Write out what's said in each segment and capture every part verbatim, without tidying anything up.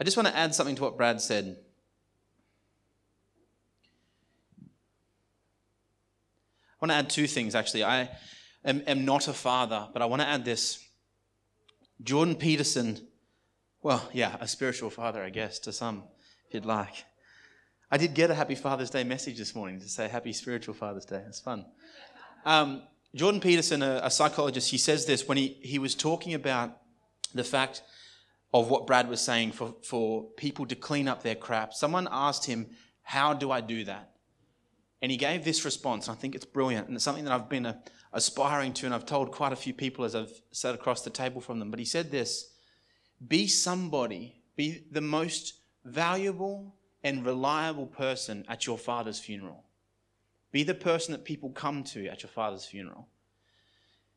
I just want to add something to what Brad said. I want to add two things, actually. I am, am not a father, but I want to add this. Jordan Peterson, well, yeah, a spiritual father, I guess, to some, if you'd like. I did get a Happy Father's Day message this morning to say Happy Spiritual Father's Day. It's fun. Um, Jordan Peterson, a, a psychologist, he says this when he, he was talking about the fact of what Brad was saying for, for people to clean up their crap. Someone asked him, how do I do that? And he gave this response, and I think it's brilliant, and it's something that I've been a, aspiring to, and I've told quite a few people as I've sat across the table from them. But he said this, be somebody, be the most valuable and reliable person at your father's funeral. Be the person that people come to at your father's funeral.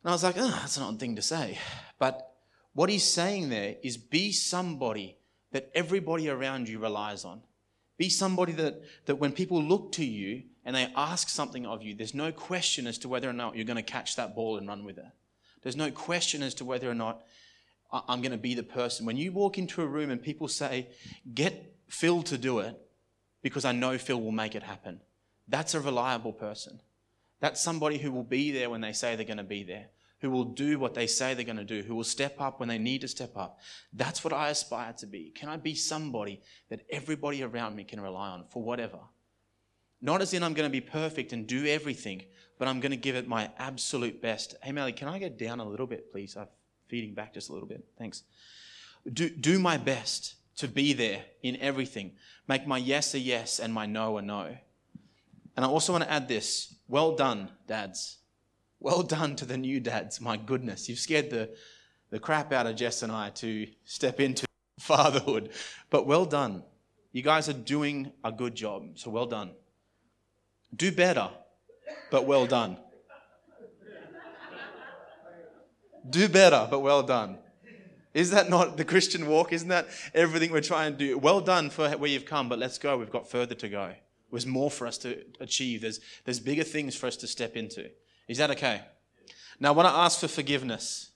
And I was like, oh, that's an odd thing to say. But what he's saying there is be somebody that everybody around you relies on. Be somebody that, that when people look to you and they ask something of you, there's no question as to whether or not you're going to catch that ball and run with it. There's no question as to whether or not I'm going to be the person. When you walk into a room and people say, get Phil to do it because I know Phil will make it happen. That's a reliable person. That's somebody who will be there when they say they're going to be there, who will do what they say they're going to do, who will step up when they need to step up. That's what I aspire to be. Can I be somebody that everybody around me can rely on for whatever? Not as in I'm going to be perfect and do everything, but I'm going to give it my absolute best. Hey, Mally, can I get down a little bit, please? I'm feeding back just a little bit. Thanks. Do, do my best to be there in everything. Make my yes a yes and my no a no. And I also want to add this. Well done, dads. Well done to the new dads. My goodness, you've scared the, the crap out of Jess and I to step into fatherhood. But well done. You guys are doing a good job, so well done. Do better, but well done. Do better, but well done. Is that not the Christian walk? Isn't that everything we're trying to do? Well done for where you've come, but let's go. We've got further to go. There's more for us to achieve. There's, there's bigger things for us to step into. Is that okay? Now, I want to ask for forgiveness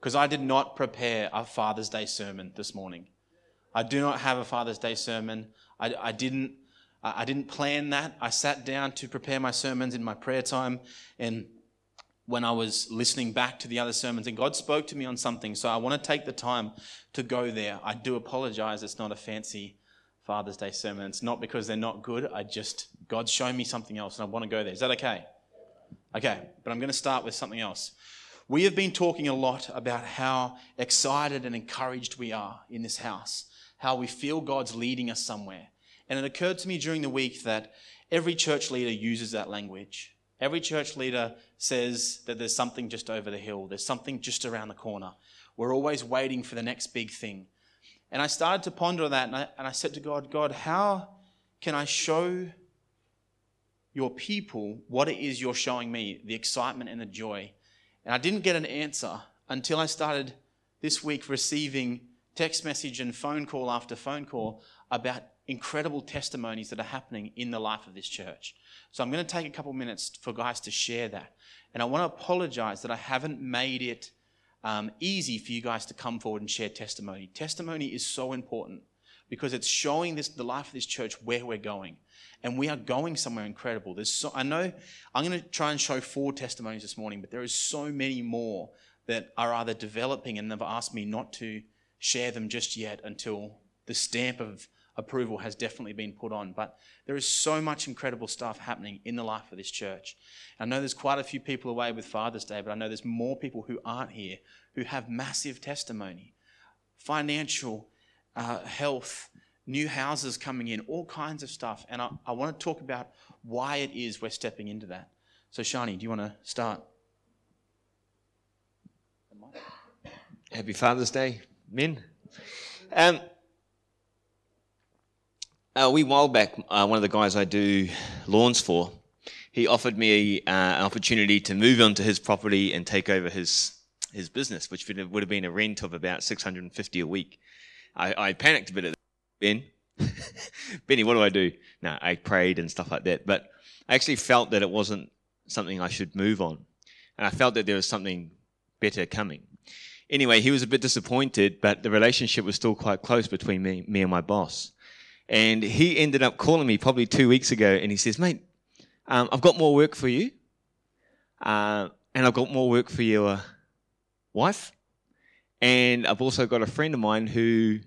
because I did not prepare a Father's Day sermon this morning. I do not have a Father's Day sermon. I, I didn't I didn't plan that. I sat down to prepare my sermons in my prayer time, and when I was listening back to the other sermons, and God spoke to me on something, so I want to take the time to go there. I do apologize. It's not a fancy Father's Day sermon. It's not because they're not good. I just, God's shown me something else, and I want to go there. Is that okay? Okay, but I'm going to start with something else. We have been talking a lot about how excited and encouraged we are in this house, how we feel God's leading us somewhere. And it occurred to me during the week that every church leader uses that language. Every church leader says that there's something just over the hill. There's something just around the corner. We're always waiting for the next big thing. And I started to ponder that, and I, and I said to God, God, how can I show your people what it is you're showing me, the excitement and the joy? And I didn't get an answer until I started this week receiving text message and phone call after phone call about incredible testimonies that are happening in the life of this church. So I'm going to take a couple minutes for guys to share that. And I want to apologize that I haven't made it um, easy for you guys to come forward and share testimony. Testimony is so important because it's showing this the life of this church where we're going. And we are going somewhere incredible. There's so, I know I'm going to try and show four testimonies this morning, but there is so many more that are either developing and they've asked me not to share them just yet until the stamp of approval has definitely been put on. But there is so much incredible stuff happening in the life of this church. I know there's quite a few people away with Father's Day, but I know there's more people who aren't here who have massive testimony, financial, uh, health, new houses coming in, all kinds of stuff. And I, I want to talk about why it is we're stepping into that. So Shani, do you want to start? Happy Father's Day, men. Um, a wee while back, uh, one of the guys I do lawns for, he offered me uh, an opportunity to move onto his property and take over his his business, which would have been a rent of about six hundred fifty dollars a week. I, I panicked a bit at that. Ben, Benny, what do I do? No, I prayed and stuff like that. But I actually felt that it wasn't something I should move on. And I felt that there was something better coming. Anyway, he was a bit disappointed, but the relationship was still quite close between me, me and my boss. And he ended up calling me probably two weeks ago, and he says, mate, um, I've got more work for you, uh, and I've got more work for your wife, and I've also got a friend of mine who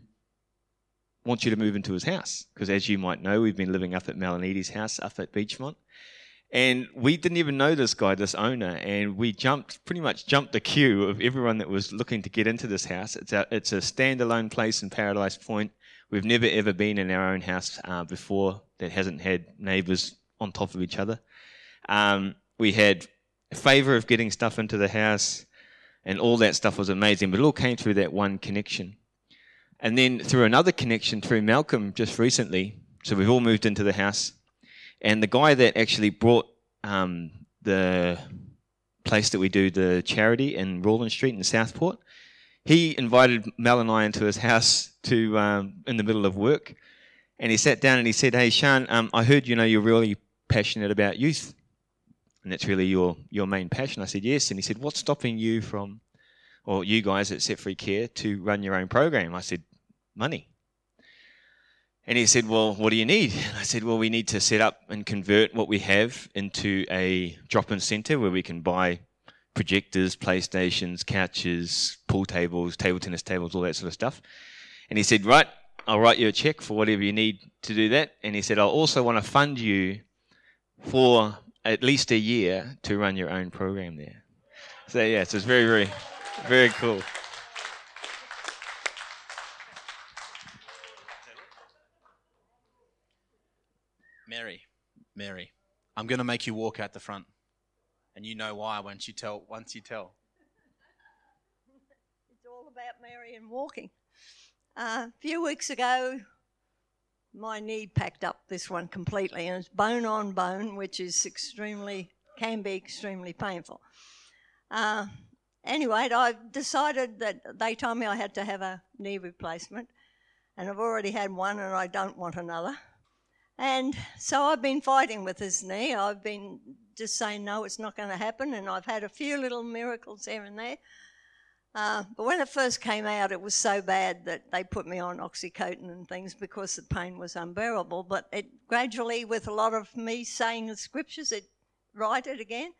wants you to move into his house, because as you might know, we've been living up at Malinidi's house up at Beachmont. And we didn't even know this guy, this owner, and we jumped, pretty much jumped the queue of everyone that was looking to get into this house. It's a, it's a standalone place in Paradise Point. We've never, ever been in our own house uh, before that hasn't had neighbours on top of each other. Um, we had a favour of getting stuff into the house, and all that stuff was amazing, but it all came through that one connection. And then through another connection, through Malcolm just recently, so we've all moved into the house. And the guy that actually brought um, the place that we do the charity in Rawland Street in Southport, he invited Mel and I into his house to um, in the middle of work. And he sat down and he said, hey, Sean, um, I heard, you know, you're really passionate about youth. And that's really your, your main passion. I said, yes. And he said, what's stopping you from, or you guys at Set Free Care, to run your own program? I said, money. And he said, well, what do you need? And I said, well, we need to set up and convert what we have into a drop-in centre where we can buy projectors, PlayStations, couches, pool tables, table tennis tables, all that sort of stuff. And he said, right, I'll write you a cheque for whatever you need to do that. And he said, I also want to fund you for at least a year to run your own program there. So, yeah, so it's very, very, very cool. Mary, Mary, I'm going to make you walk out the front. And you know why once you tell. Once you tell. It's all about Mary and walking. Uh, a few weeks ago, my knee packed up this one completely, and it's bone on bone, which is extremely, can be extremely painful. Uh, anyway, I've decided that they told me I had to have a knee replacement, and I've already had one and I don't want another. And so I've been fighting with this knee. I've been just saying, no, it's not going to happen. And I've had a few little miracles here and there. Uh, but when it first came out, it was so bad that they put me on Oxycontin and things because the pain was unbearable. But it gradually, with a lot of me saying the scriptures, it righted again.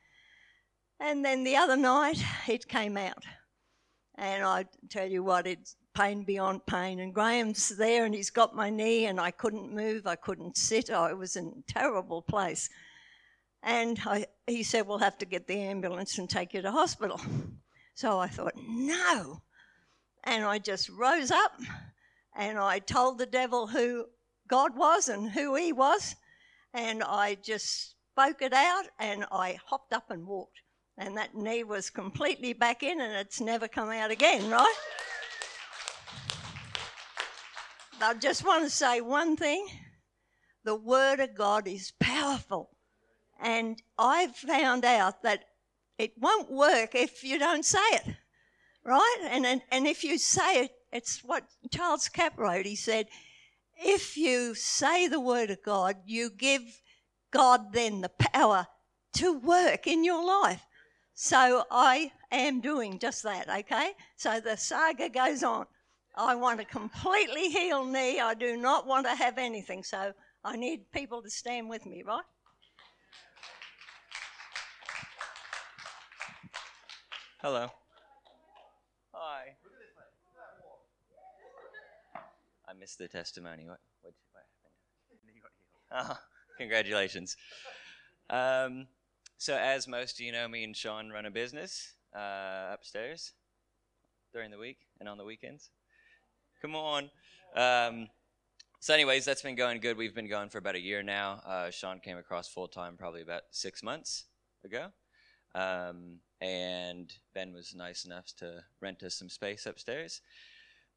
And then the other night, it came out. And I tell you what, it's pain beyond pain, and Graham's there and he's got my knee and I couldn't move, I couldn't sit, I was in a terrible place. And I, he said, we'll have to get the ambulance and take you to hospital. So I thought, no. And I just rose up and I told the devil who God was and who he was, and I just spoke it out and I hopped up and walked. And that knee was completely back in and it's never come out again, right? I just want to say one thing. The Word of God is powerful. And I've found out that it won't work if you don't say it, right? And and, and if you say it, it's what Charles Capp wrote. He said, if you say the Word of God, you give God then the power to work in your life. So I am doing just that, okay? So the saga goes on. I want a completely healed knee. I do not want to have anything. So I need people to stand with me, right? Hello. Hi. I missed the testimony. What, what, what happened? Oh, congratulations. Um, so as most of you know, me and Sean run a business uh, upstairs during the week and on the weekends. Come on. Um, so anyways, that's been going good. We've been going for about a year now. Uh, Sean came across full-time probably about six months ago. Um, and Ben was nice enough to rent us some space upstairs.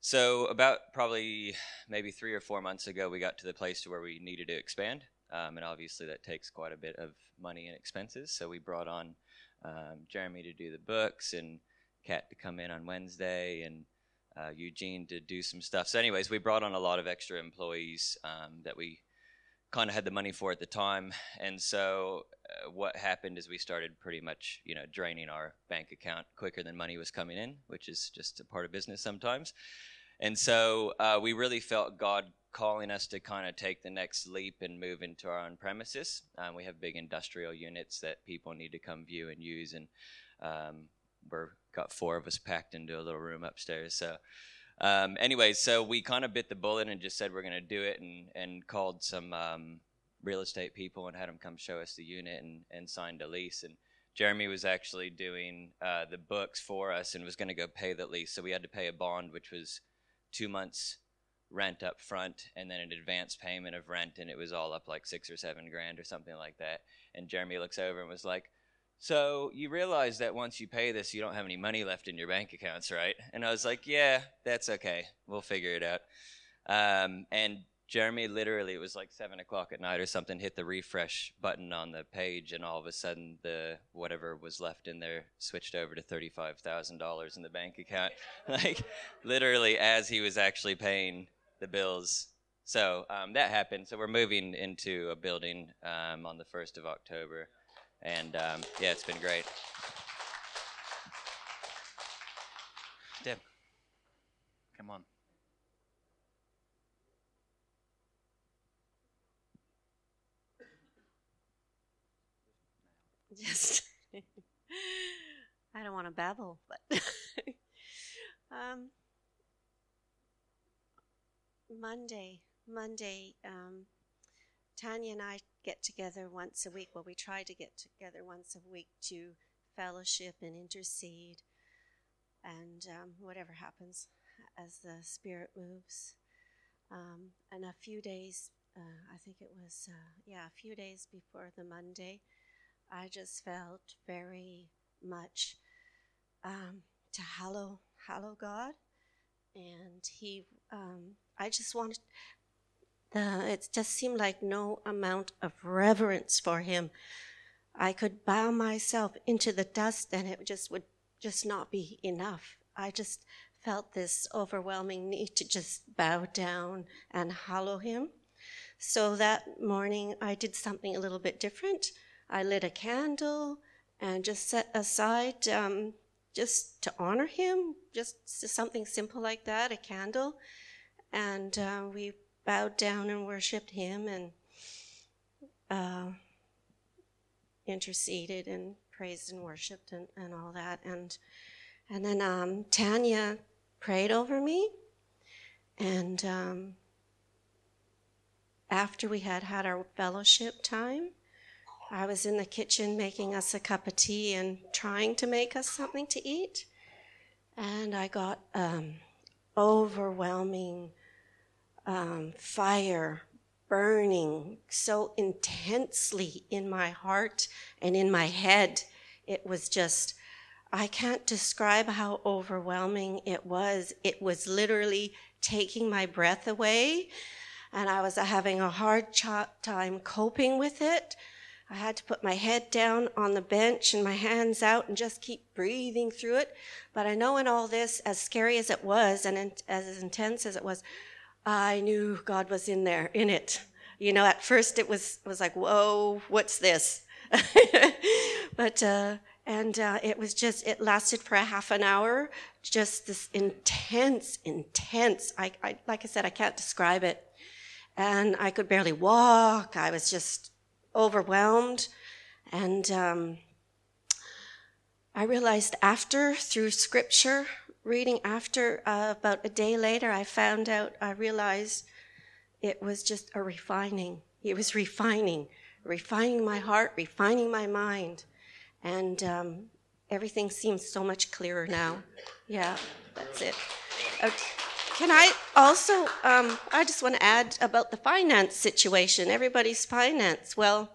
So about probably maybe three or four months ago, we got to the place to where we needed to expand. Um, and obviously that takes quite a bit of money and expenses. So we brought on um, Jeremy to do the books and Kat to come in on Wednesday and Uh, Eugene to do some stuff. So anyways, we brought on a lot of extra employees um, that we kind of had the money for at the time. And so uh, what happened is we started pretty much, you know, draining our bank account quicker than money was coming in, which is just a part of business sometimes. And so uh, we really felt God calling us to kind of take the next leap and move into our own premises. Um, we have big industrial units that people need to come view and use, and um, we've got four of us packed into a little room upstairs. So um, anyway, so we kind of bit the bullet and just said we're going to do it, and, and called some um, real estate people and had them come show us the unit, and, and signed a lease. And Jeremy was actually doing uh, the books for us and was going to go pay the lease. So we had to pay a bond, which was two months rent up front and then an advance payment of rent, and it was all up like six or seven grand or something like that. And Jeremy looks over and was like, so you realize that once you pay this, you don't have any money left in your bank accounts, right? And I was like, yeah, that's okay, we'll figure it out. Um, and Jeremy literally, it was like seven o'clock at night or something, hit the refresh button on the page, and all of a sudden the whatever was left in there switched over to thirty-five thousand dollars in the bank account, like literally as he was actually paying the bills. So um, that happened. So we're moving into a building um, on the first of October, and um, yeah, it's been great. Deb, come on. Just, I don't want to babble, but um, Monday, Monday, um, Tanya and I get together once a week. Well, we try to get together once a week to fellowship and intercede, and um, whatever happens as the Spirit moves. Um, and a few days, uh, I think it was, uh, yeah, a few days before the Monday, I just felt very much um, to hallow, hallow God, and He. Um, I just wanted. The, it just seemed like no amount of reverence for Him. I could bow myself into the dust, and it just would just not be enough. I just felt this overwhelming need to just bow down and hallow Him. So that morning, I did something a little bit different. I lit a candle and just set aside um, just to honor Him, just something simple like that, a candle. And uh, we bowed down and worshipped Him, and uh, interceded and praised and worshipped, and, and all that. And and then um, Tanya prayed over me. And um, after we had had our fellowship time, I was in the kitchen making us a cup of tea and trying to make us something to eat. And I got um, overwhelming um, fire burning so intensely in my heart and in my head. It was just, I can't describe how overwhelming it was. It was literally taking my breath away, and I was having a hard ch- time coping with it. I had to put my head down on the bench and my hands out and just keep breathing through it. But I know in all this, as scary as it was and in, as intense as it was, I knew God was in there, in it. You know, at first it was was like, whoa, what's this? but, uh, and uh, it was just, it lasted for a half an hour, just this intense, intense, I, I like I said, I can't describe it. And I could barely walk. I was just overwhelmed. And um, I realized after, through scripture reading after, uh, about a day later, I found out, I realized it was just a refining. It was refining, refining my heart, refining my mind. And um, everything seems so much clearer now. Yeah, that's it. Uh, Can I also, um, I just want to add about the finance situation, everybody's finance. Well,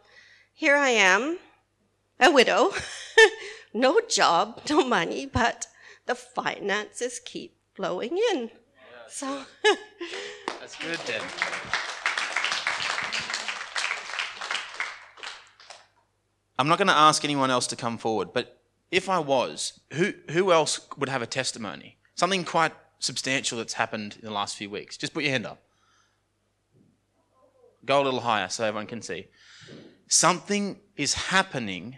here I am, a widow, no job, no money, but the finances keep flowing in. Yeah, that's so good. That's good, Deb. I'm not going to ask anyone else to come forward, but if I was, who who else would have a testimony? Something quite substantial that's happened in the last few weeks. Just put your hand up. Go a little higher so everyone can see. Something is happening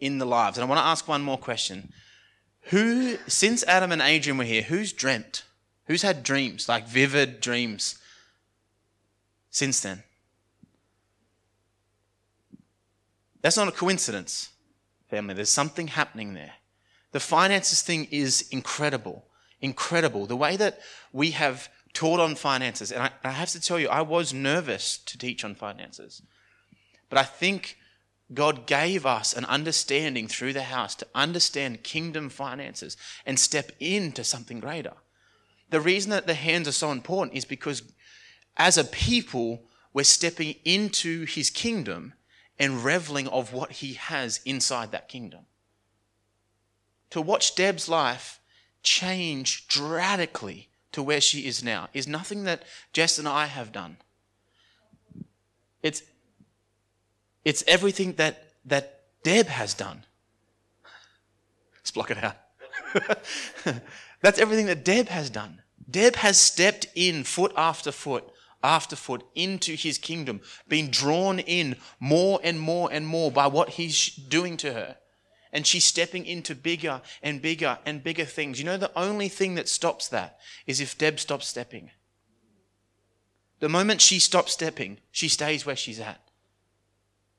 in the lives. And I want to ask one more question. Who, since Adam and Adrian were here, who's dreamt? Who's had dreams, like vivid dreams, since then? That's not a coincidence, family. There's something happening there. The finances thing is incredible, incredible. The way that we have taught on finances, and I, I have to tell you, I was nervous to teach on finances. But I think God gave us an understanding through the house to understand kingdom finances and step into something greater. The reason that the hands are so important is because as a people, we're stepping into his kingdom and reveling of what he has inside that kingdom. To watch Deb's life change radically to where she is now is nothing that Jess and I have done. It's It's everything that, that Deb has done. Let's block it out. That's everything that Deb has done. Deb has stepped in foot after foot after foot into his kingdom, been drawn in more and more and more by what he's doing to her. And she's stepping into bigger and bigger and bigger things. You know, the only thing that stops that is if Deb stops stepping. The moment she stops stepping, she stays where she's at.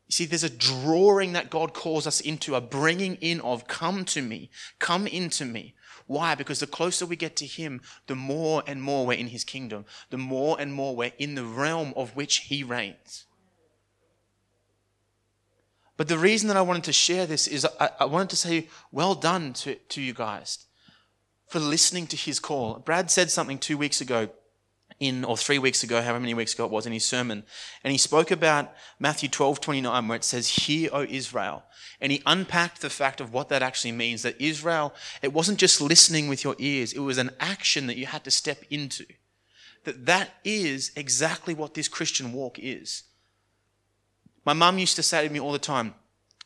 You see, there's a drawing that God calls us into, a bringing in of, come to me, come into me. Why? Because the closer we get to him, the more and more we're in his kingdom, the more and more we're in the realm of which he reigns. But the reason that I wanted to share this is I, I wanted to say well done to, to you guys for listening to his call. Brad said something two weeks ago. In or three weeks ago, however many weeks ago it was, in his sermon, and he spoke about Matthew twelve twenty-nine, where it says, "Hear, O Israel," and he unpacked the fact of what that actually means. That Israel, it wasn't just listening with your ears; it was an action that you had to step into. That that is exactly what this Christian walk is. My mum used to say to me all the time,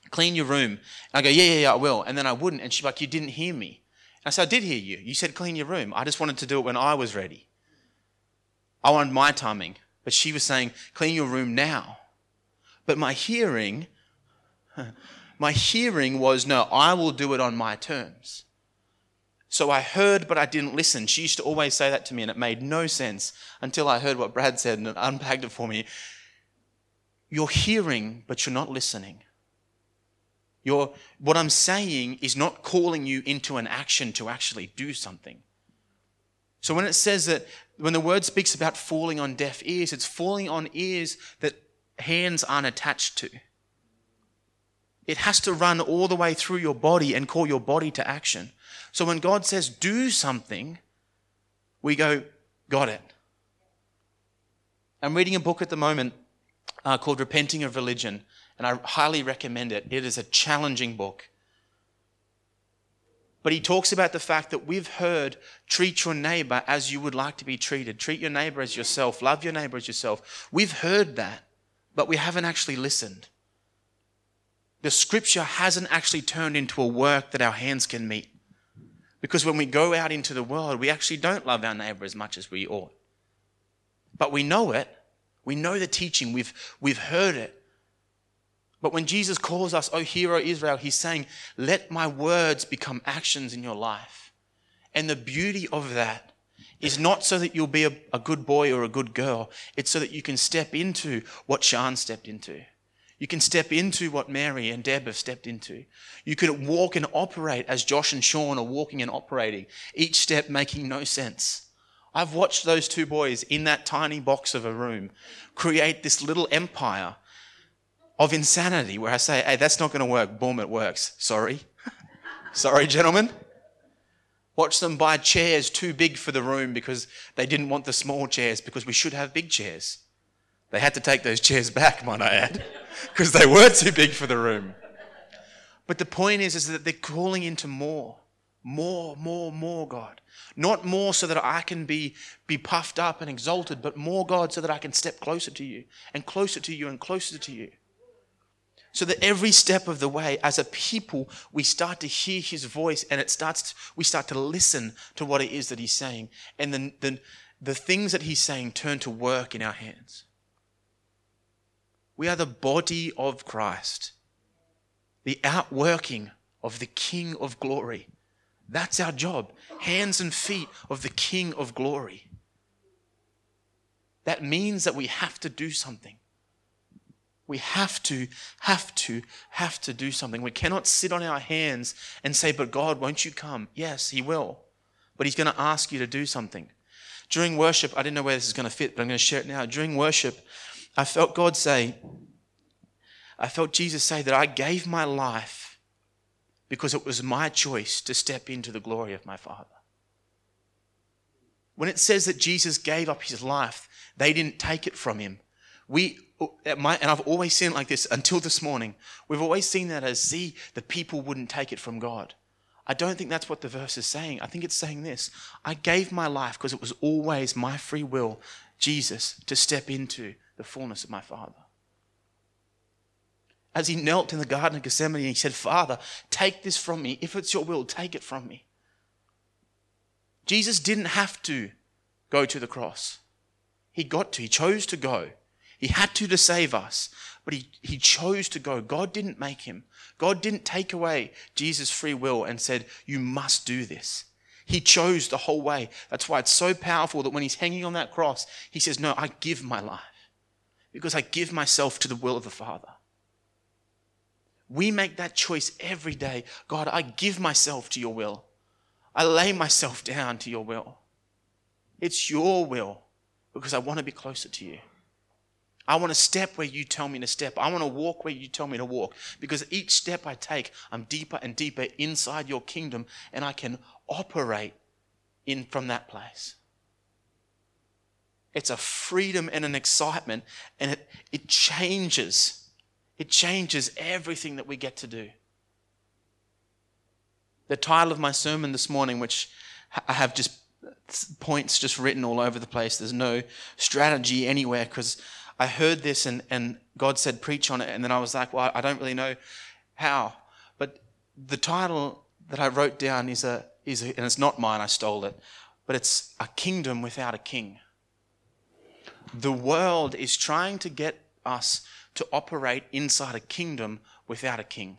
"Clean your room," and I go, "Yeah, yeah, yeah, I will," and then I wouldn't, and she's like, "You didn't hear me," and I said, "I did hear you. You said clean your room. I just wanted to do it when I was ready. I wanted my timing," but she was saying, "Clean your room now." But my hearing, my hearing was, no, I will do it on my terms. So I heard, but I didn't listen. She used to always say that to me, and it made no sense until I heard what Brad said, and it unpacked it for me. You're hearing, but you're not listening. You're, what I'm saying is not calling you into an action to actually do something. So when it says that, when the word speaks about falling on deaf ears, it's falling on ears that hands aren't attached to. It has to run all the way through your body and call your body to action. So when God says, do something, we go, got it. I'm reading a book at the moment uh, called Repenting of Religion, and I highly recommend it. It is a challenging book. But he talks about the fact that we've heard, treat your neighbor as you would like to be treated. Treat your neighbor as yourself. Love your neighbor as yourself. We've heard that, but we haven't actually listened. The scripture hasn't actually turned into a work that our hands can meet. Because when we go out into the world, we actually don't love our neighbor as much as we ought. But we know it. We know the teaching. We've, we've heard it. But when Jesus calls us, "O hear, O Israel," he's saying, let my words become actions in your life. And the beauty of that is not so that you'll be a, a good boy or a good girl. It's so that you can step into what Sean stepped into. You can step into what Mary and Deb have stepped into. You can walk and operate as Josh and Sean are walking and operating, each step making no sense. I've watched those two boys in that tiny box of a room create this little empire of insanity, where I say, hey, that's not going to work. Boom, it works. Sorry. Sorry, gentlemen. Watch them buy chairs too big for the room because they didn't want the small chairs, because we should have big chairs. They had to take those chairs back, might I add, because they were too big for the room. But the point is, is that they're calling into more, more, more, more, God. Not more so that I can be, be puffed up and exalted, but more, God, so that I can step closer to you and closer to you and closer to you. So that every step of the way, as a people, we start to hear his voice, and it starts. we start to listen to what it is that he's saying. And then the, the things that he's saying turn to work in our hands. We are the body of Christ, the outworking of the King of glory. That's our job, hands and feet of the King of glory. That means that we have to do something. We have to, have to, have to do something. We cannot sit on our hands and say, but God, won't you come? Yes, he will. But he's going to ask you to do something. During worship, I didn't know where this is going to fit, but I'm going to share it now. During worship, I felt God say, I felt Jesus say that I gave my life because it was my choice to step into the glory of my Father. When it says that Jesus gave up his life, they didn't take it from him. We My, and I've always seen it like this until this morning. We've always seen that as, see, the people wouldn't take it from God. I don't think that's what the verse is saying. I think it's saying this. I gave my life because it was always my free will, Jesus, to step into the fullness of my Father. As he knelt in the Garden of Gethsemane, he said, Father, take this from me. If it's your will, take it from me. Jesus didn't have to go to the cross. He got to. He chose to go. He had to to save us, but he, he chose to go. God didn't make him. God didn't take away Jesus' free will and said, you must do this. He chose the whole way. That's why it's so powerful that when he's hanging on that cross, he says, no, I give my life because I give myself to the will of the Father. We make that choice every day. God, I give myself to your will. I lay myself down to your will. It's your will because I want to be closer to you. I want to step where you tell me to step. I want to walk where you tell me to walk. Because each step I take, I'm deeper and deeper inside your kingdom, and I can operate in from that place. It's a freedom and an excitement, and it, it changes. It changes everything that we get to do. The title of my sermon this morning, which I have just points just written all over the place. There's no strategy anywhere because I heard this and, and God said, preach on it. And then I was like, well, I don't really know how. But the title that I wrote down is a, is a, and it's not mine, I stole it, but it's A Kingdom Without a King. The world is trying to get us to operate inside a kingdom without a king.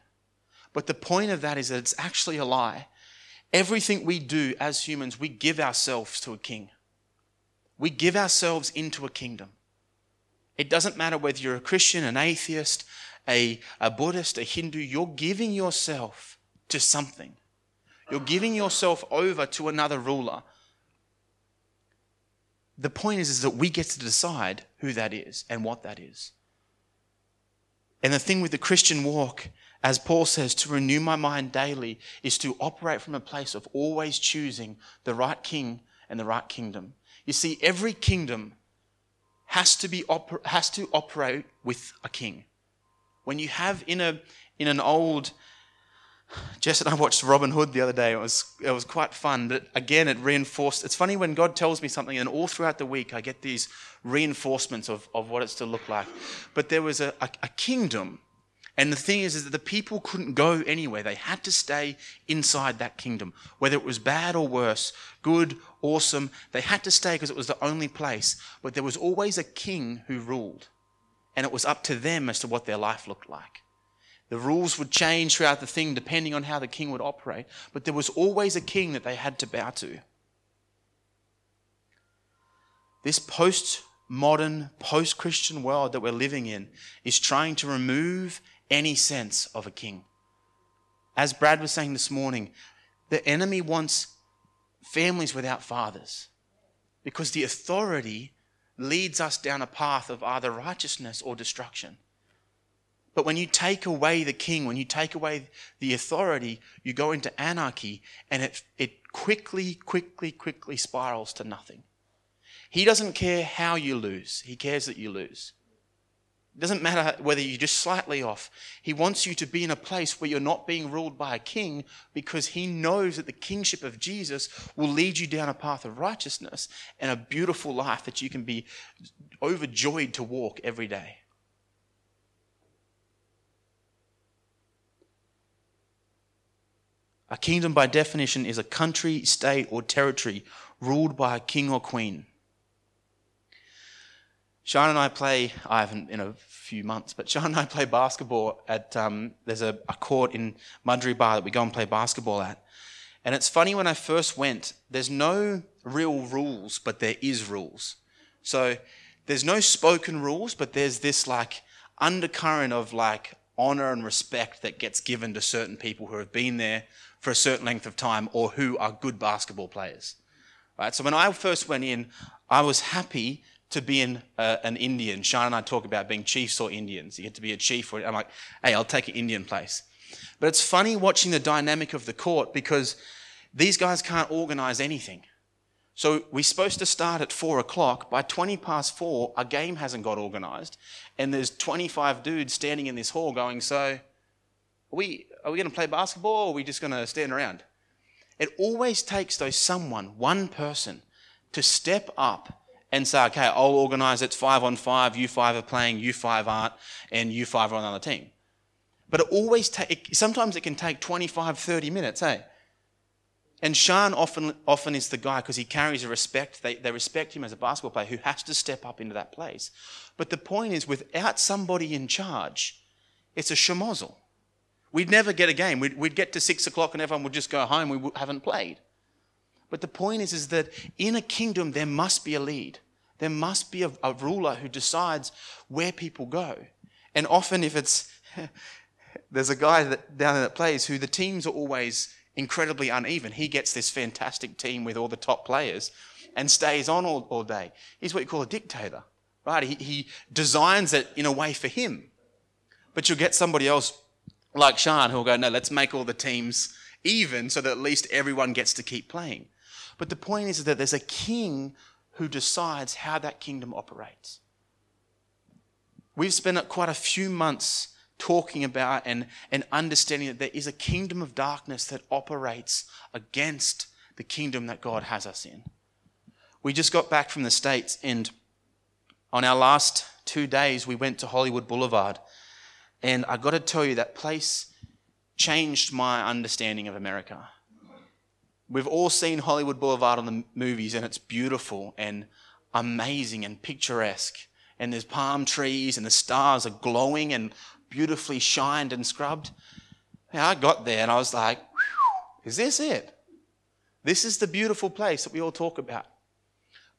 But the point of that is that it's actually a lie. Everything we do as humans, we give ourselves to a king. We give ourselves into a kingdom. It doesn't matter whether you're a Christian, an atheist, a, a Buddhist, a Hindu. You're giving yourself to something. You're giving yourself over to another ruler. The point is, is that we get to decide who that is and what that is. And the thing with the Christian walk, as Paul says, to renew my mind daily, is to operate from a place of always choosing the right king and the right kingdom. You see, every kingdom has to be oper- has to operate with a king. When you have in a in an old, Jess and I watched Robin Hood the other day. It was it was quite fun, but again it reinforced. It's funny when God tells me something, and all throughout the week I get these reinforcements of, of what it's to look like. But there was a, a, a kingdom, and the thing is, is that the people couldn't go anywhere. They had to stay inside that kingdom, whether it was bad or worse, good or awesome. They had to stay because it was the only place, but there was always a king who ruled, and it was up to them as to what their life looked like. The rules would change throughout the thing depending on how the king would operate, but there was always a king that they had to bow to. This post-modern, post-Christian world that we're living in is trying to remove any sense of a king. As Brad was saying this morning, the enemy wants families without fathers, because the authority leads us down a path of either righteousness or destruction. But when you take away the king, when you take away the authority, you go into anarchy, and it it quickly, quickly, quickly spirals to nothing. He doesn't care how you lose. He cares that you lose. It doesn't matter whether you're just slightly off. He wants you to be in a place where you're not being ruled by a king, because he knows that the kingship of Jesus will lead you down a path of righteousness and a beautiful life that you can be overjoyed to walk every day. A kingdom, by definition, is a country, state, or territory ruled by a king or queen. Sean and I play, I haven't in a few months, but Sean and I play basketball at, um, there's a, a court in Mudry Bar that we go and play basketball at. And it's funny, when I first went, there's no real rules, but there is rules. So there's no spoken rules, but there's this like undercurrent of like honor and respect that gets given to certain people who have been there for a certain length of time or who are good basketball players. Right? So when I first went in, I was happy to be in, uh, an Indian. Sean and I talk about being chiefs or Indians. You get to be a chief. Or, I'm like, hey, I'll take an Indian place. But it's funny watching the dynamic of the court, because these guys can't organise anything. So we're supposed to start at four o'clock. By twenty past four, a game hasn't got organised. And there's twenty-five dudes standing in this hall going, so are we, are we going to play basketball, or are we just going to stand around? It always takes, though, someone, one person, to step up and say, okay, I'll organise, it's five on five, you five are playing, you five aren't, and you five are on another team. But it always takes, sometimes it can take twenty-five, thirty minutes, hey? And Sean often often is the guy, because he carries a respect, they, they respect him as a basketball player, who has to step up into that place. But the point is, without somebody in charge, it's a shemozzle. We'd never get a game. We'd, we'd get to six o'clock and everyone would just go home, we haven't played. But the point is, is that in a kingdom, there must be a lead. There must be a, a ruler who decides where people go. And often if it's, there's a guy that, down there that plays, who the teams are always incredibly uneven. He gets this fantastic team with all the top players and stays on all, all day. He's what you call a dictator, right? He, he designs it in a way for him. But you'll get somebody else like Sean who'll go, no, let's make all the teams even so that at least everyone gets to keep playing. But the point is that there's a king who decides how that kingdom operates. We've spent quite a few months talking about and, and understanding that there is a kingdom of darkness that operates against the kingdom that God has us in. We just got back from the States, and on our last two days we went to Hollywood Boulevard, and I got to tell you, that place changed my understanding of America. We've all seen Hollywood Boulevard on the movies, and it's beautiful and amazing and picturesque. And there's palm trees and the stars are glowing and beautifully shined and scrubbed. And I got there and I was like, is this it? This is the beautiful place that we all talk about.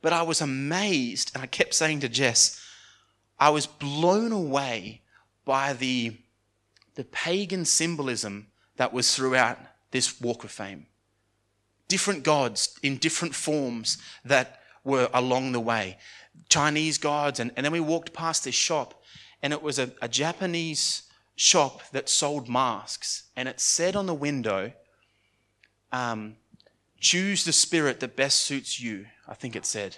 But I was amazed, and I kept saying to Jess, I was blown away by the, the pagan symbolism that was throughout this Walk of Fame. Different gods in different forms that were along the way. Chinese gods, and, and then we walked past this shop, and it was a, a Japanese shop that sold masks, and it said on the window, um, choose the spirit that best suits you, I think it said.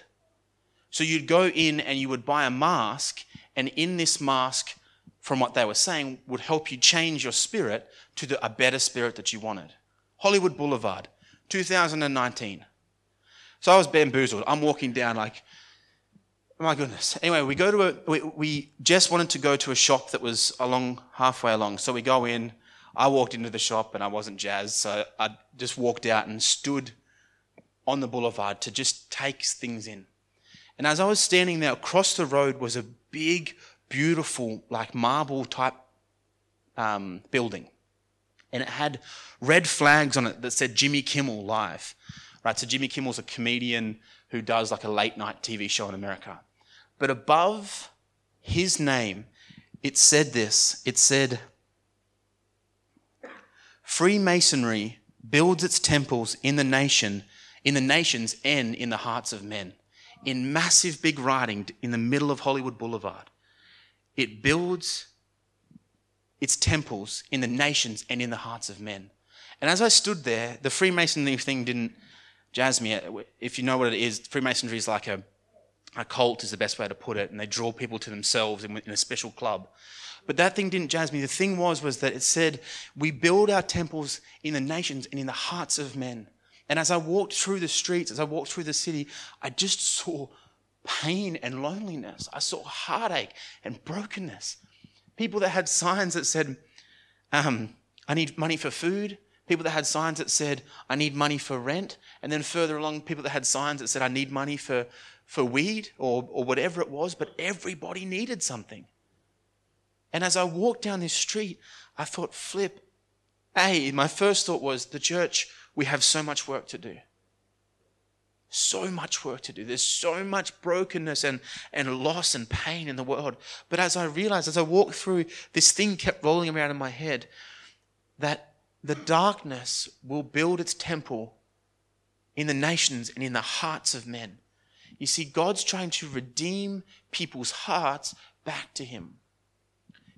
So you'd go in and you would buy a mask, and in this mask, from what they were saying, would help you change your spirit to the, a better spirit that you wanted. Hollywood Boulevard, two thousand nineteen. So I was bamboozled. I'm walking down like, my goodness. Anyway, we go to a, we, we just wanted to go to a shop that was along, halfway along. So we go in, I walked into the shop and I wasn't jazzed. So I just walked out and stood on the boulevard to just take things in. And as I was standing there, across the road was a big, beautiful, like marble type um, building. And it had red flags on it that said Jimmy Kimmel Live. Right, so Jimmy Kimmel's a comedian who does like a late night T V show in America. But above his name, it said this. It said, Freemasonry builds its temples in the nation, in the nations and in the hearts of men. In massive big writing in the middle of Hollywood Boulevard. It builds its temples in the nations and in the hearts of men. And as I stood there, the Freemasonry thing didn't jazz me. If you know what it is, Freemasonry is like a, a cult is the best way to put it, and they draw people to themselves in, in a special club. But that thing didn't jazz me. The thing was, was that it said, we build our temples in the nations and in the hearts of men. And as I walked through the streets, as I walked through the city, I just saw pain and loneliness. I saw heartache and brokenness. People that had signs that said, um, I need money for food. People that had signs that said, I need money for rent. And then further along, people that had signs that said, I need money for, for weed or, or whatever it was, but everybody needed something. And as I walked down this street, I thought, flip. A, my first thought was, the church, we have so much work to do. So much work to do. There's so much brokenness and, and loss and pain in the world. But as I realized, as I walked through, this thing kept rolling around in my head, that the darkness will build its temple in the nations and in the hearts of men. You see, God's trying to redeem people's hearts back to him.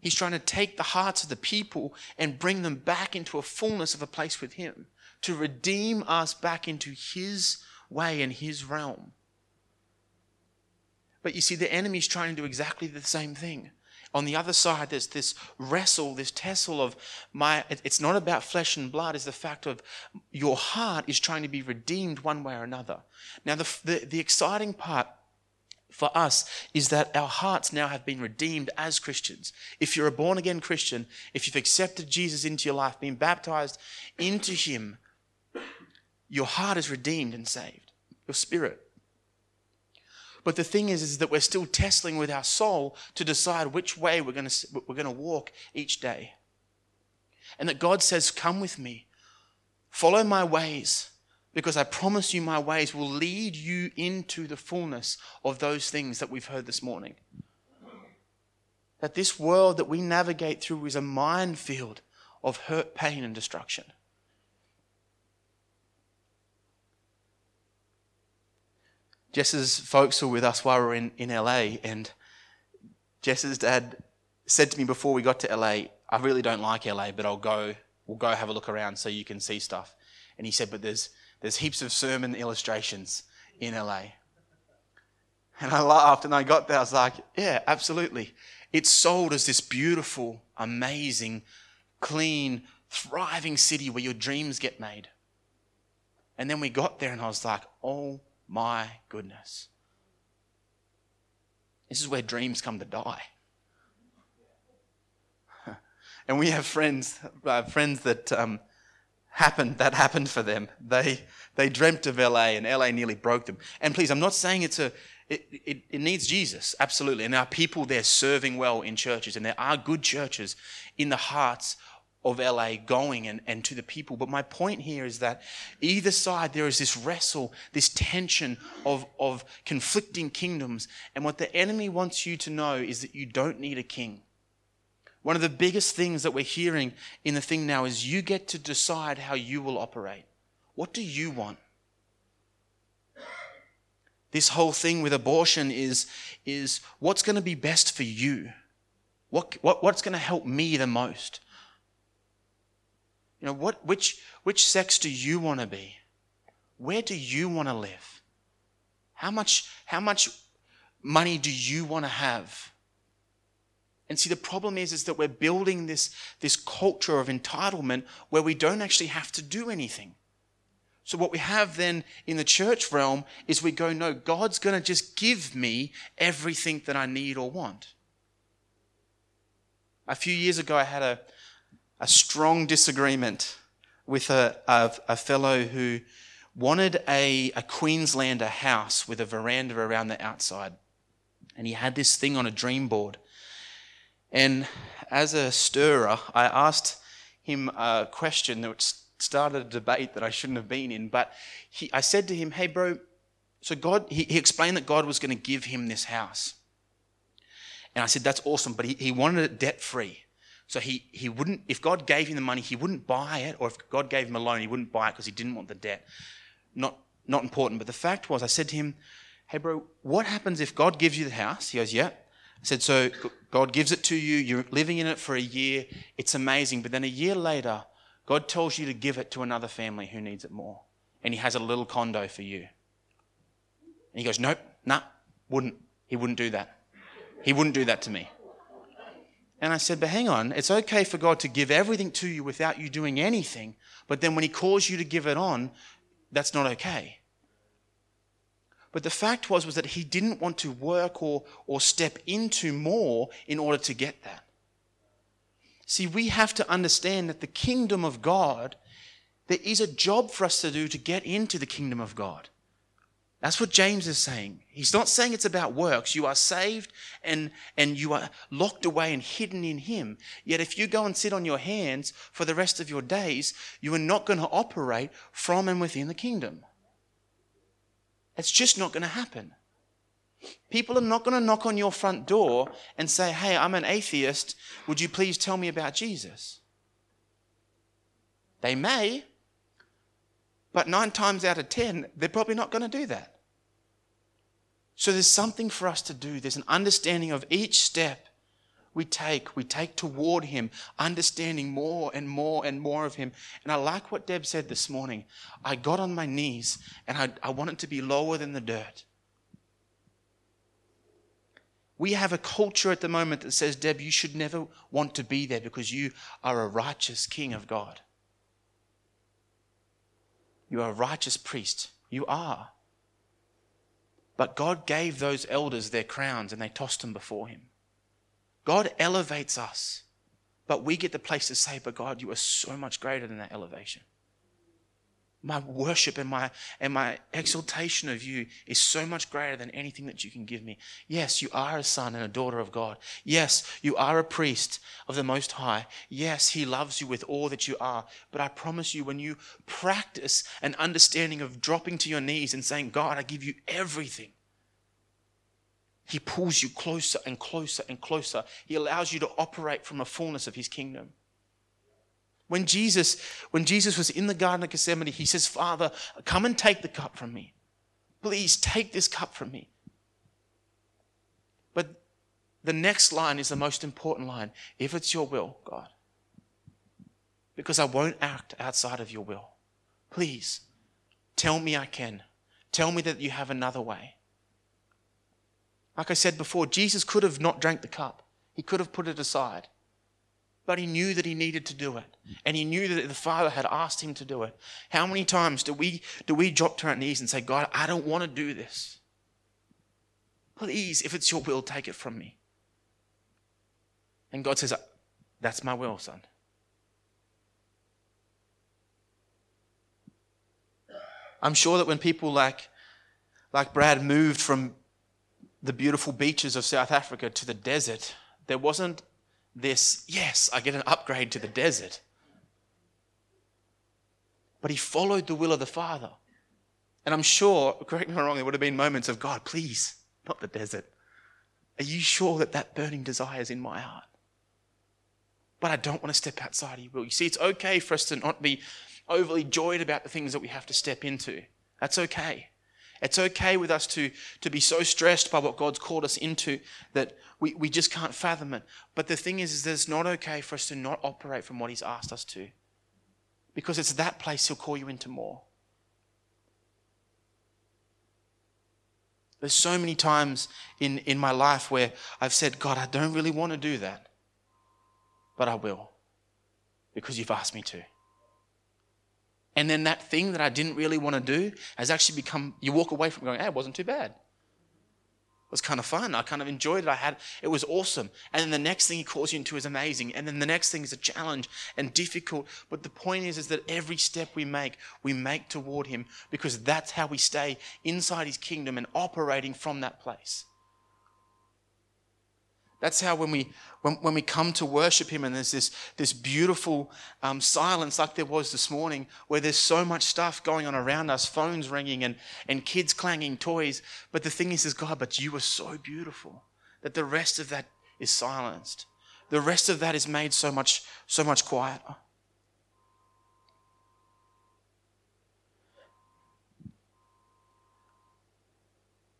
He's trying to take the hearts of the people and bring them back into a fullness of a place with him, to redeem us back into his way and his realm. But you see, the enemy's trying to do exactly the same thing. On the other side, there's this wrestle, this tussle of my, it's not about flesh and blood, it's the fact of your heart is trying to be redeemed one way or another. Now, the, the, the exciting part for us is that our hearts now have been redeemed as Christians. If you're a born-again Christian, if you've accepted Jesus into your life, been baptized into him, your heart is redeemed and saved, your spirit. But the thing is, is that we're still wrestling with our soul to decide which way we're going to we're going to walk each day. And that God says, come with me, follow my ways, because I promise you my ways will lead you into the fullness of those things that we've heard this morning. That this world that we navigate through is a minefield of hurt, pain, and destruction. Jess's folks were with us while we were in, in L A, and Jess's dad said to me before we got to L A, I really don't like L A, but I'll go, we'll go have a look around so you can see stuff. And he said, but there's there's heaps of sermon illustrations in L A. And I laughed, and I got there, I was like, yeah, absolutely. It's sold as this beautiful, amazing, clean, thriving city where your dreams get made. And then we got there, and I was like, oh my goodness. This is where dreams come to die. And we have friends, uh, friends that um, happened, that happened for them. They they dreamt of L A, and L A nearly broke them. And please, I'm not saying it's a, it, it, it needs Jesus, absolutely. And there are people there serving well in churches, and there are good churches in the hearts of L A going and, and to the people. But my point here is that either side there is this wrestle, this tension of, of conflicting kingdoms. And what the enemy wants you to know is that you don't need a king. One of the biggest things that we're hearing in the thing now is you get to decide how you will operate. What do you want? This whole thing with abortion is, is what's going to be best for you? What, what, what's going to help me the most? You know, what, which which sex do you want to be? Where do you want to live? How much how much money do you want to have? And see, the problem is, is that we're building this, this culture of entitlement where we don't actually have to do anything. So what we have then in the church realm is we go, no, God's going to just give me everything that I need or want. A few years ago, I had a A strong disagreement with a, a, a fellow who wanted a, a Queenslander house with a veranda around the outside. And he had this thing on a dream board. And as a stirrer, I asked him a question that started a debate that I shouldn't have been in. But he, I said to him, hey, bro, so God, he, he explained that God was going to give him this house. And I said, that's awesome, but he, he wanted it debt-free. So he, he wouldn't, if God gave him the money, he wouldn't buy it, or if God gave him a loan, he wouldn't buy it because he didn't want the debt. Not not important. But the fact was, I said to him, hey, bro, what happens if God gives you the house? He goes, yeah. I said, so God gives it to you, you're living in it for a year, it's amazing. But then a year later, God tells you to give it to another family who needs it more. And he has a little condo for you. And he goes, nope, nah, wouldn't. He wouldn't do that. He wouldn't do that to me. And I said, but hang on, it's okay for God to give everything to you without you doing anything, but then when he calls you to give it on, that's not okay. But the fact was, was that he didn't want to work or, or step into more in order to get that. See, we have to understand that the kingdom of God, there is a job for us to do to get into the kingdom of God. That's what James is saying. He's not saying it's about works. You are saved and, and you are locked away and hidden in him. Yet if you go and sit on your hands for the rest of your days, you are not going to operate from and within the kingdom. It's just not going to happen. People are not going to knock on your front door and say, hey, I'm an atheist. Would you please tell me about Jesus? They may, but nine times out of ten, they're probably not going to do that. So there's something for us to do. There's an understanding of each step we take. We take toward him, understanding more and more and more of him. And I like what Deb said this morning. I got on my knees and I, I wanted to be lower than the dirt. We have a culture at the moment that says, Deb, you should never want to be there because you are a righteous king of God. You are a righteous priest. You are. But God gave those elders their crowns and they tossed them before him. God elevates us, but we get the place to say, but God, you are so much greater than that elevation. My worship and my and my exaltation of you is so much greater than anything that you can give me. Yes, you are a son and a daughter of God. Yes, you are a priest of the Most High. Yes, he loves you with all that you are. But I promise you, when you practice an understanding of dropping to your knees and saying, God, I give you everything, he pulls you closer and closer and closer. He allows you to operate from a fullness of his kingdom. When Jesus, when Jesus was in the Garden of Gethsemane, he says, Father, come and take the cup from me. Please take this cup from me. But the next line is the most important line. If it's your will, God, because I won't act outside of your will. Please tell me I can. Tell me that you have another way. Like I said before, Jesus could have not drank the cup. He could have put it aside. But he knew that he needed to do it. And he knew that the Father had asked him to do it. How many times do we do we drop to our knees and say, God, I don't want to do this. Please, if it's your will, take it from me. And God says, that's my will, son. I'm sure that when people like, like Brad moved from the beautiful beaches of South Africa to the desert, there wasn't this, yes, I get an upgrade to the desert. But he followed the will of the Father. And I'm sure, correct me if I'm wrong, there would have been moments of, God, please, not the desert. Are you sure that that burning desire is in my heart? But I don't want to step outside of your will. You see, it's okay for us to not be overly joyed about the things that we have to step into. That's okay. It's okay with us to, to be so stressed by what God's called us into that we, we just can't fathom it. But the thing is, is that it's not okay for us to not operate from what he's asked us to. Because it's that place he'll call you into more. There's so many times in, in my life where I've said, God, I don't really want to do that. But I will. Because you've asked me to. And then that thing that I didn't really want to do has actually become, you walk away from going, hey, it wasn't too bad. It was kind of fun. I kind of enjoyed it. I had, it was awesome. And then the next thing he calls you into is amazing. And then the next thing is a challenge and difficult. But the point is, is that every step we make, we make toward him because that's how we stay inside his kingdom and operating from that place. That's how when we when, when we come to worship him and there's this, this beautiful um, silence like there was this morning where there's so much stuff going on around us, phones ringing and, and kids clanging toys. But the thing is, is, God, but you are so beautiful that the rest of that is silenced. The rest of that is made so much so much quieter.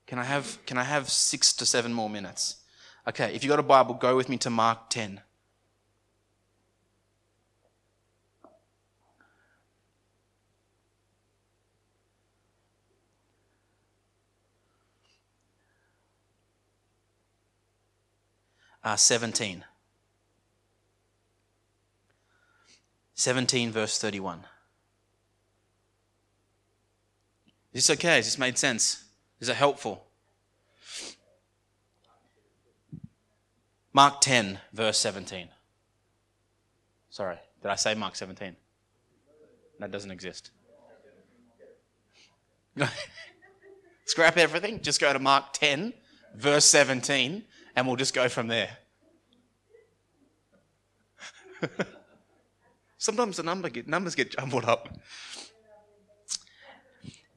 Can I have can I have six to seven more minutes? Okay, if you've got a Bible, go with me to Mark ten. Uh, seventeen. seventeen, verse thirty-one. Is this okay? Has this made sense? Is it helpful? Mark ten, verse seventeen. Sorry, did I say Mark seventeen? That doesn't exist. Scrap everything. Just go to Mark ten, verse seventeen, and we'll just go from there. Sometimes the number get, numbers get jumbled up.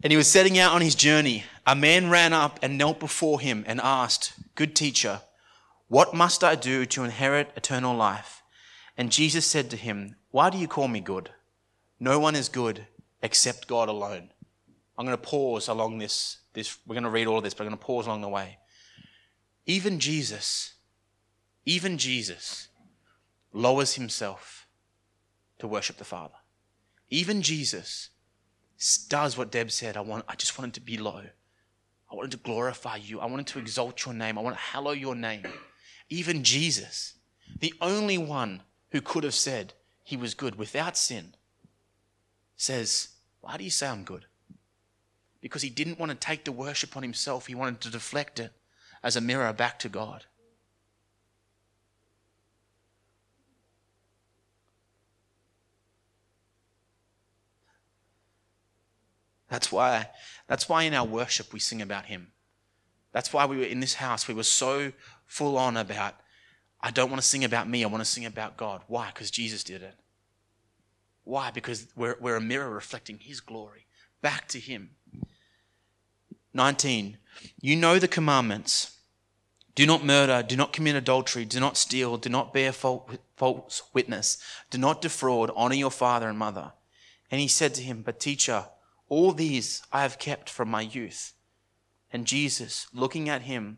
And he was setting out on his journey. A man ran up and knelt before him and asked, "Good teacher, what must I do to inherit eternal life?" And Jesus said to him, "Why do you call me good? No one is good except God alone." I'm going to pause along this. this we're going to read all of this, but I'm going to pause along the way. Even Jesus, even Jesus lowers himself to worship the Father. Even Jesus does what Deb said. I want. I just wanted to be low. I wanted to glorify you. I wanted to exalt your name. I want to hallow your name. Even Jesus, the only one who could have said he was good without sin, says, "Why do you say I'm good?" Because he didn't want to take the worship on himself. He wanted to deflect it as a mirror back to God. That's why, that's why in our worship we sing about him. That's why we were in this house. We were so full on about, I don't want to sing about me. I want to sing about God. Why? Because Jesus did it. Why? Because we're, we're a mirror reflecting his glory back to him. nineteen, you know the commandments. Do not murder, do not commit adultery, do not steal, do not bear false witness, do not defraud, honor your father and mother. And he said to him, "But teacher, all these I have kept from my youth." And Jesus, looking at him,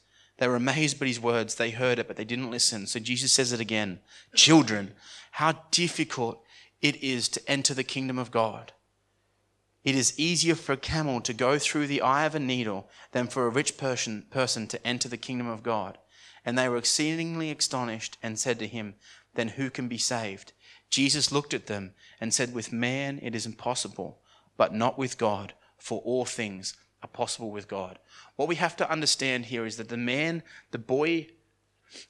They were amazed by his words. They heard it, but they didn't listen. So Jesus says it again. Children, how difficult it is to enter the kingdom of God. It is easier for a camel to go through the eye of a needle than for a rich person, person to enter the kingdom of God. And they were exceedingly astonished and said to him, "Then who can be saved?" Jesus looked at them and said, "With man it is impossible, but not with God, for all things are possible with God." What we have to understand here is that the man, the boy,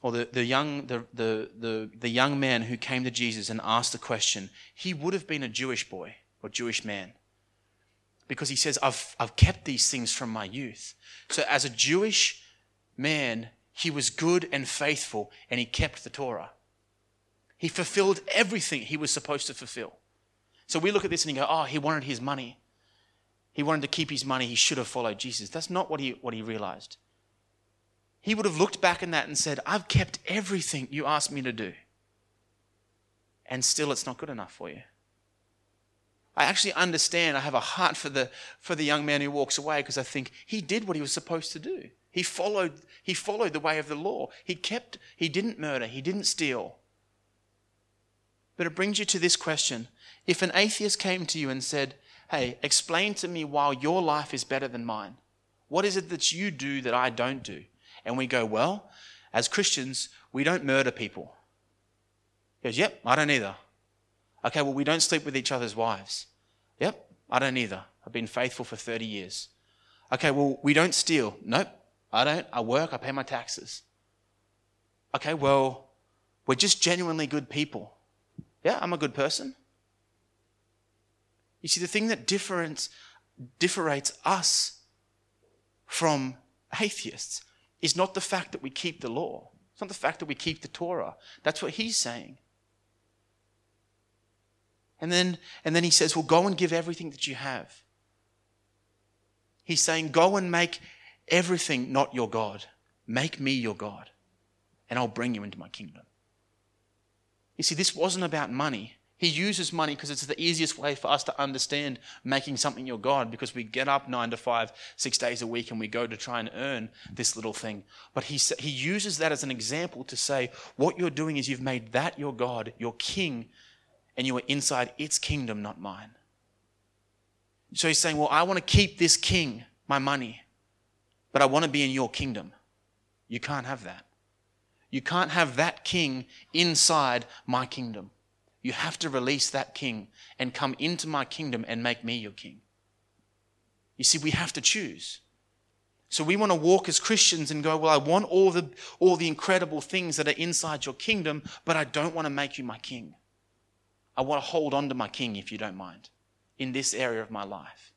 or the, the young the, the the the young man who came to Jesus and asked the question, he would have been a Jewish boy or Jewish man, because he says, I've I've kept these things from my youth. So as a Jewish man, he was good and faithful, and he kept the Torah. He fulfilled everything he was supposed to fulfill. So we look at this and we go, oh, he wanted his money. He wanted to keep his money. He should have followed Jesus. That's not what he what he realized. He would have looked back in that and said, I've kept everything you asked me to do, and still it's not good enough for you. I actually understand. I have a heart for the for the young man who walks away, because I think he did what he was supposed to do. He followed he followed the way of the law. He kept, he didn't murder, he didn't steal. But it brings you to this question. If an atheist came to you and said, hey, explain to me why your life is better than mine. What is it that you do that I don't do? And we go, well, as Christians, we don't murder people. He goes, yep, I don't either. Okay, well, we don't sleep with each other's wives. Yep, I don't either. I've been faithful for thirty years. Okay, well, we don't steal. Nope, I don't. I work, I pay my taxes. Okay, well, we're just genuinely good people. Yeah, I'm a good person. You see, the thing that difference, differentiates us from atheists is not the fact that we keep the law. It's not the fact that we keep the Torah. That's what he's saying. And then, and then he says, well, go and give everything that you have. He's saying, go and make everything not your God. Make me your God, and I'll bring you into my kingdom. You see, this wasn't about money. He uses money because it's the easiest way for us to understand making something your God, because we get up nine to five, six days a week, and we go to try and earn this little thing. But he he uses that as an example to say, what you're doing is you've made that your God, your king, and you are inside its kingdom, not mine. So he's saying, well, I want to keep this king, my money, but I want to be in your kingdom. You can't have that. You can't have that king inside my kingdom. You have to release that king and come into my kingdom and make me your king. You see, we have to choose. So we want to walk as Christians and go, well, I want all the all the incredible things that are inside your kingdom, but I don't want to make you my king. I want to hold on to my king, if you don't mind, in this area of my life.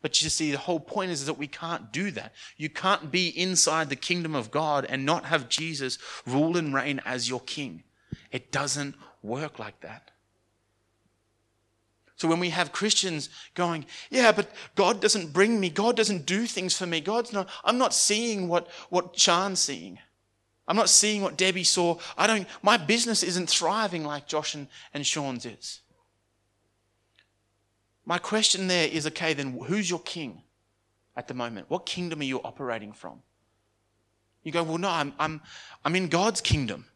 But you see, the whole point is that we can't do that. You can't be inside the kingdom of God and not have Jesus rule and reign as your king. It doesn't work like that. So when we have Christians going, yeah, but God doesn't bring me. God doesn't do things for me. God's not, I'm not seeing what, what Sean's seeing. I'm not seeing what Debbie saw. I don't, my business isn't thriving like Josh and, and Sean's is. My question there is, okay, then who's your king at the moment? What kingdom are you operating from? You go, well, no, I'm I'm I'm in God's kingdom,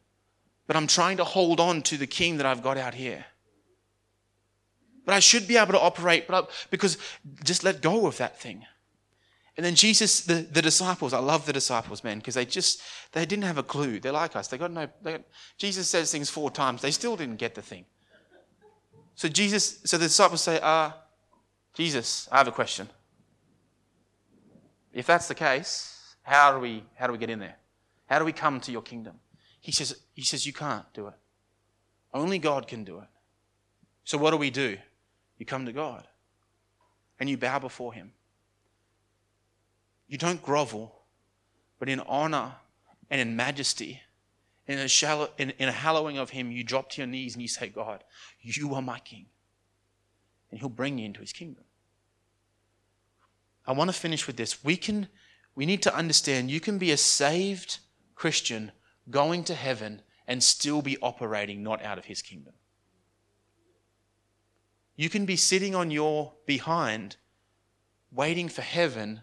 but I'm trying to hold on to the king that I've got out here. But I should be able to operate, but I, because just let go of that thing. And then Jesus, the, the disciples, I love the disciples, man, because they just, they didn't have a clue. They're like us. They got no, they got, Jesus says things four times. They still didn't get the thing. So Jesus, so the disciples say, ah, uh, Jesus, I have a question. If that's the case, how do we how do we get in there? How do we come to your kingdom? He says, He says, you can't do it. Only God can do it. So what do we do? You come to God and you bow before Him. You don't grovel, but in honor and in majesty, in a shallow, in, in a hallowing of Him, you drop to your knees and you say, God, you are my King. And He'll bring you into His kingdom. I want to finish with this. We can, we need to understand you can be a saved Christian going to heaven and still be operating not out of His kingdom. You can be sitting on your behind waiting for heaven,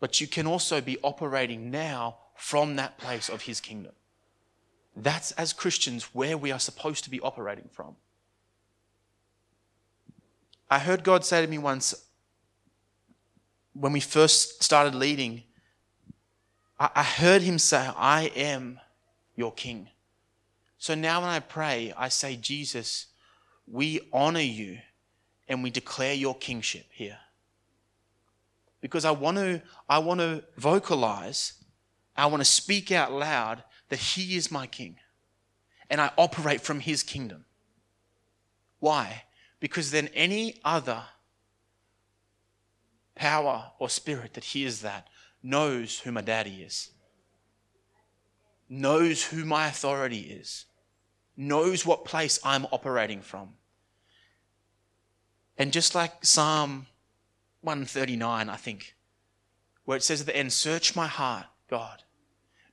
but you can also be operating now from that place of His kingdom. That's, as Christians, where we are supposed to be operating from. I heard God say to me once, when we first started leading, I heard Him say, I am your King. So now when I pray, I say, Jesus, we honor you and we declare your kingship here. Because I want to, I want to vocalize, I want to speak out loud that He is my King and I operate from His kingdom. Why? Because then any other power or spirit that hears that knows who my daddy is, knows who my authority is, knows what place I'm operating from. And just like Psalm one thirty-nine, I think, where it says at the end, search my heart, God,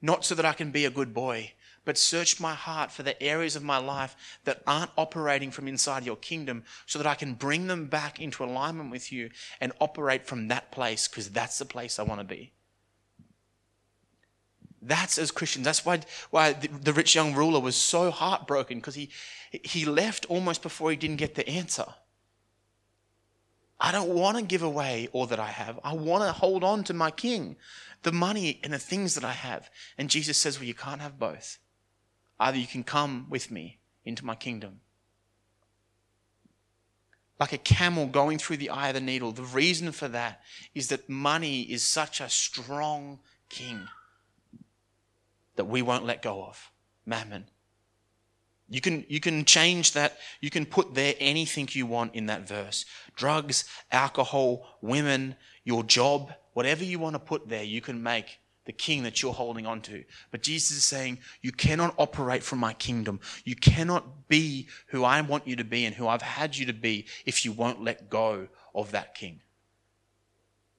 not so that I can be a good boy, but search my heart for the areas of my life that aren't operating from inside your kingdom so that I can bring them back into alignment with you and operate from that place, because that's the place I want to be. That's, as Christians, that's why why the, the rich young ruler was so heartbroken, because he he left almost before he didn't get the answer. I don't want to give away all that I have. I want to hold on to my king, the money and the things that I have. And Jesus says, well, you can't have both. Either you can come with me into my kingdom. Like a camel going through the eye of the needle. The reason for that is that money is such a strong king that we won't let go of. Mammon. You can, you can change that. You can put there anything you want in that verse. Drugs, alcohol, women, your job, whatever you want to put there, you can make the king that you're holding on to. But Jesus is saying, you cannot operate from my kingdom. You cannot be who I want you to be and who I've had you to be if you won't let go of that king.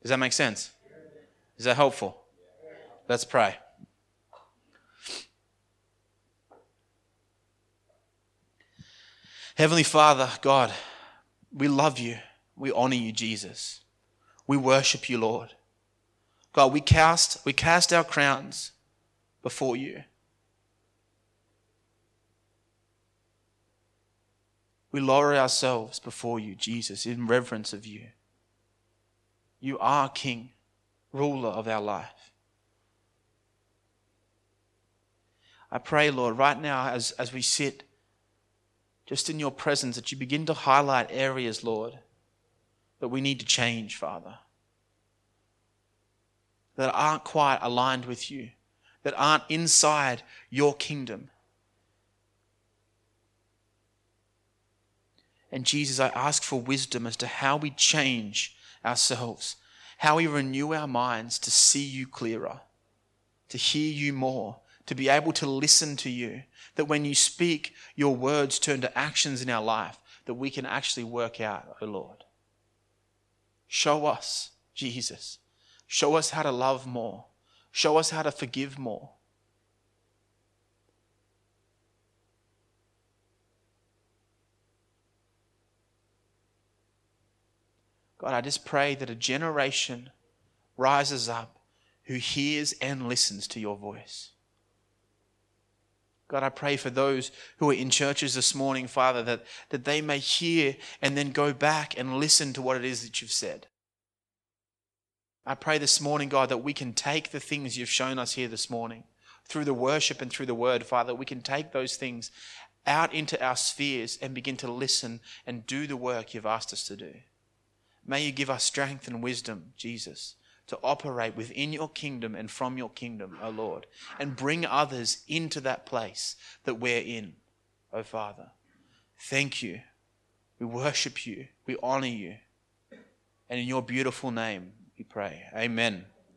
Does that make sense? Is that helpful? Let's pray. Heavenly Father, God, we love you. We honor you, Jesus. We worship you, Lord. God, we cast, we cast our crowns before you. We lower ourselves before you, Jesus, in reverence of you. You are King, ruler of our life. I pray, Lord, right now as, as we sit just in your presence, that you begin to highlight areas, Lord, that we need to change, Father, that aren't quite aligned with you, that aren't inside your kingdom. And Jesus, I ask for wisdom as to how we change ourselves, how we renew our minds to see you clearer, to hear you more, to be able to listen to you, that when you speak, your words turn to actions in our life that we can actually work out, O Lord. Show us, Jesus. Show us how to love more. Show us how to forgive more. God, I just pray that a generation rises up who hears and listens to your voice. God, I pray for those who are in churches this morning, Father, that, that they may hear and then go back and listen to what it is that you've said. I pray this morning, God, that we can take the things you've shown us here this morning through the worship and through the word, Father, we can take those things out into our spheres and begin to listen and do the work you've asked us to do. May you give us strength and wisdom, Jesus, to operate within your kingdom and from your kingdom, O Lord, and bring others into that place that we're in, O Father. Thank you. We worship you. We honor you. And in your beautiful name we pray. Amen.